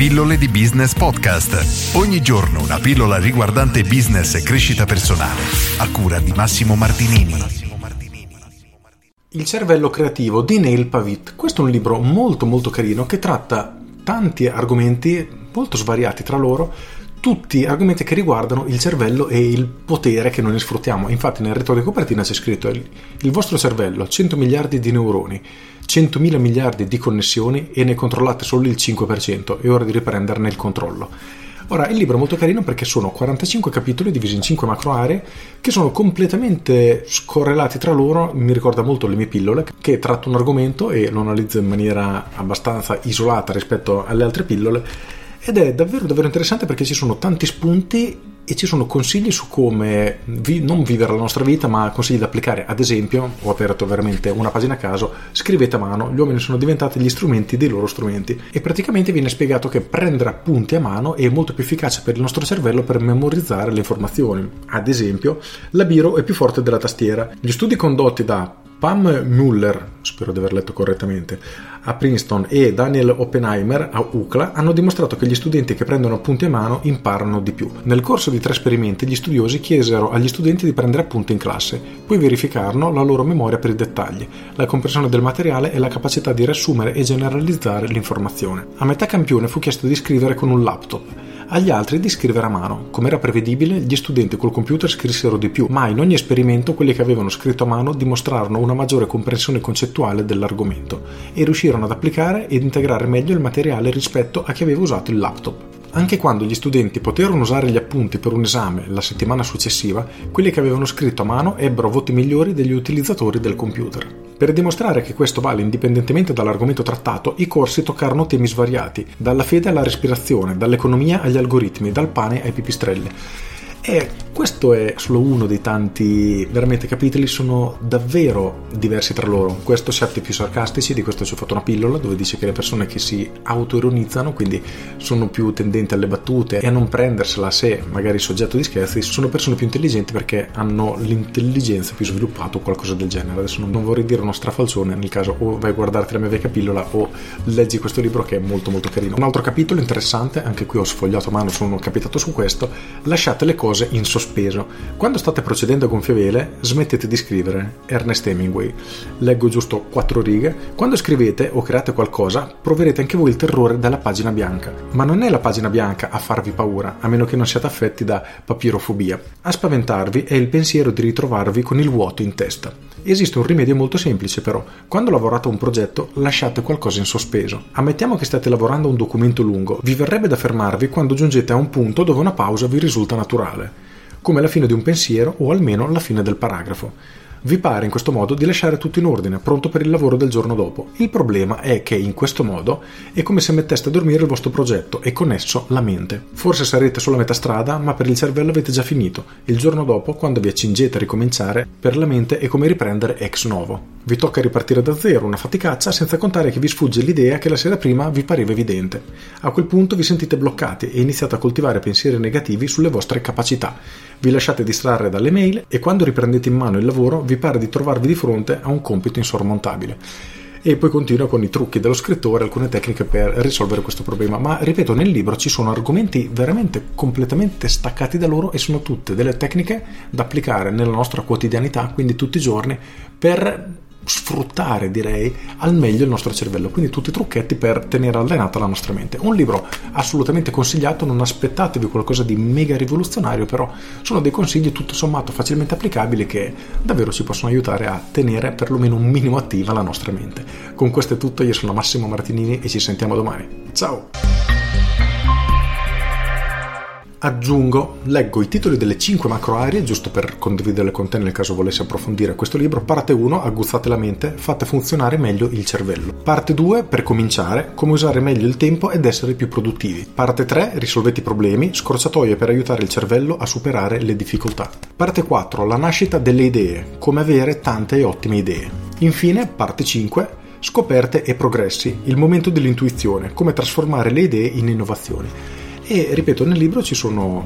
Pillole di Business Podcast. Ogni giorno una pillola riguardante business e crescita personale, a cura di Massimo Martinini. Il cervello creativo di Neil Pavitt. Questo è un libro molto carino che tratta tanti argomenti molto svariati tra loro, tutti argomenti che riguardano il cervello e il potere che noi ne sfruttiamo. Infatti nel retro di copertina c'è scritto: il vostro cervello ha 100 miliardi di neuroni, 100.000 miliardi di connessioni e ne controllate solo il 5%, è ora di riprenderne il controllo. Ora, il libro è molto carino perché sono 45 capitoli divisi in 5 macro aree che sono completamente scorrelati tra loro. Mi ricorda molto le mie pillole, che tratto un argomento e lo analizzo in maniera abbastanza isolata rispetto alle altre pillole, ed è davvero interessante perché ci sono tanti spunti e ci sono consigli su come non vivere la nostra vita, ma consigli da applicare. Ad esempio, ho aperto veramente una pagina a caso: scrivete a mano, gli uomini sono diventati gli strumenti dei loro strumenti. E praticamente viene spiegato che prendere appunti a mano è molto più efficace per il nostro cervello per memorizzare le informazioni. Ad esempio, la biro è più forte della tastiera. Gli studi condotti da Pam Muller, spero di aver letto correttamente, a Princeton, e Daniel Oppenheimer a UCLA hanno dimostrato che gli studenti che prendono appunti a mano imparano di più. Nel corso di 3 esperimenti gli studiosi chiesero agli studenti di prendere appunti in classe, poi verificarono la loro memoria per i dettagli, la comprensione del materiale e la capacità di riassumere e generalizzare l'informazione. A metà campione fu chiesto di scrivere con un laptop, agli altri di scrivere a mano. Come era prevedibile, gli studenti col computer scrissero di più, ma in ogni esperimento quelli che avevano scritto a mano dimostrarono una maggiore comprensione concettuale dell'argomento e riuscirono ad applicare ed integrare meglio il materiale rispetto a chi aveva usato il laptop. Anche quando gli studenti poterono usare gli appunti per un esame la settimana successiva, quelli che avevano scritto a mano ebbero voti migliori degli utilizzatori del computer. Per dimostrare che questo vale indipendentemente dall'argomento trattato, i corsi toccarono temi svariati, dalla fede alla respirazione, dall'economia agli algoritmi, dal pane ai pipistrelli. E questo è solo uno dei tanti veramente capitoli, sono davvero diversi tra loro. Questo si atti più sarcastici, di questo ci ho fatto una pillola dove dice che le persone che si autoironizzano, quindi sono più tendenti alle battute e a non prendersela se magari soggetto di scherzi, sono persone più intelligenti perché hanno l'intelligenza più sviluppata o qualcosa del genere. Adesso non vorrei dire uno strafalcione, nel caso o vai a guardarti la mia vecchia pillola o leggi questo libro che è molto carino. Un altro capitolo interessante, anche qui ho sfogliato a mano, sono capitato su questo: lasciate le cose in sospeso. Quando state procedendo a gonfie vele, smettete di scrivere. Ernest Hemingway. Leggo giusto 4 righe. Quando scrivete o create qualcosa, proverete anche voi il terrore dalla pagina bianca. Ma non è la pagina bianca a farvi paura, a meno che non siate affetti da papirofobia. A spaventarvi è il pensiero di ritrovarvi con il vuoto in testa. Esiste un rimedio molto semplice però. Quando lavorate a un progetto, lasciate qualcosa in sospeso. Ammettiamo che state lavorando a un documento lungo. Vi verrebbe da fermarvi quando giungete a un punto dove una pausa vi risulta naturale, come la fine di un pensiero o almeno la fine del paragrafo. Vi pare in questo modo di lasciare tutto in ordine, pronto per il lavoro del giorno dopo. Il problema è che in questo modo è come se metteste a dormire il vostro progetto e con esso la mente. Forse sarete solo a metà strada, ma per il cervello avete già finito. Il giorno dopo, quando vi accingete a ricominciare, per la mente è come riprendere ex novo. Vi tocca ripartire da zero, una faticaccia, senza contare che vi sfugge l'idea che la sera prima vi pareva evidente. A quel punto vi sentite bloccati e iniziate a coltivare pensieri negativi sulle vostre capacità. Vi lasciate distrarre dalle mail e quando riprendete in mano il lavoro vi pare di trovarvi di fronte a un compito insormontabile. E poi continua con i trucchi dello scrittore, alcune tecniche per risolvere questo problema. Ma ripeto, nel libro ci sono argomenti veramente completamente staccati da loro e sono tutte delle tecniche da applicare nella nostra quotidianità, quindi tutti i giorni, per sfruttare, direi, al meglio il nostro cervello. Quindi tutti i trucchetti per tenere allenata la nostra mente. Un libro assolutamente consigliato, non aspettatevi qualcosa di mega rivoluzionario, però sono dei consigli tutto sommato facilmente applicabili che davvero ci possono aiutare a tenere perlomeno un minimo attiva la nostra mente. Con questo è tutto, io sono Massimo Martinini e ci sentiamo domani. Ciao! Aggiungo, leggo i titoli delle 5 macro aree, giusto per condividerle con te nel caso volessi approfondire questo libro. Parte 1, Aguzzate la mente, fate funzionare meglio il cervello. Parte 2, per cominciare, come usare meglio il tempo ed essere più produttivi. Parte 3, risolvete i problemi, scorciatoie per aiutare il cervello a superare le difficoltà. Parte 4, la nascita delle idee, come avere tante e ottime idee. Infine, parte 5, scoperte e progressi, il momento dell'intuizione, come trasformare le idee in innovazioni. E ripeto, nel libro ci sono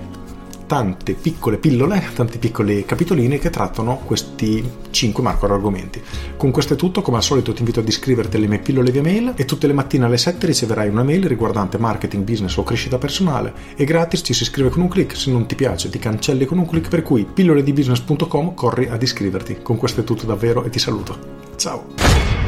tante piccole pillole, tante piccole capitoline che trattano questi 5 macro argomenti. Con questo è tutto, come al solito ti invito ad iscriverti alle mie pillole via mail e tutte le mattine alle 7 riceverai una mail riguardante marketing, business o crescita personale, e gratis ci si iscrive con un click, se non ti piace ti cancelli con un click, per cui pilloledibusiness.com corri ad iscriverti. Con questo è tutto davvero e ti saluto. Ciao!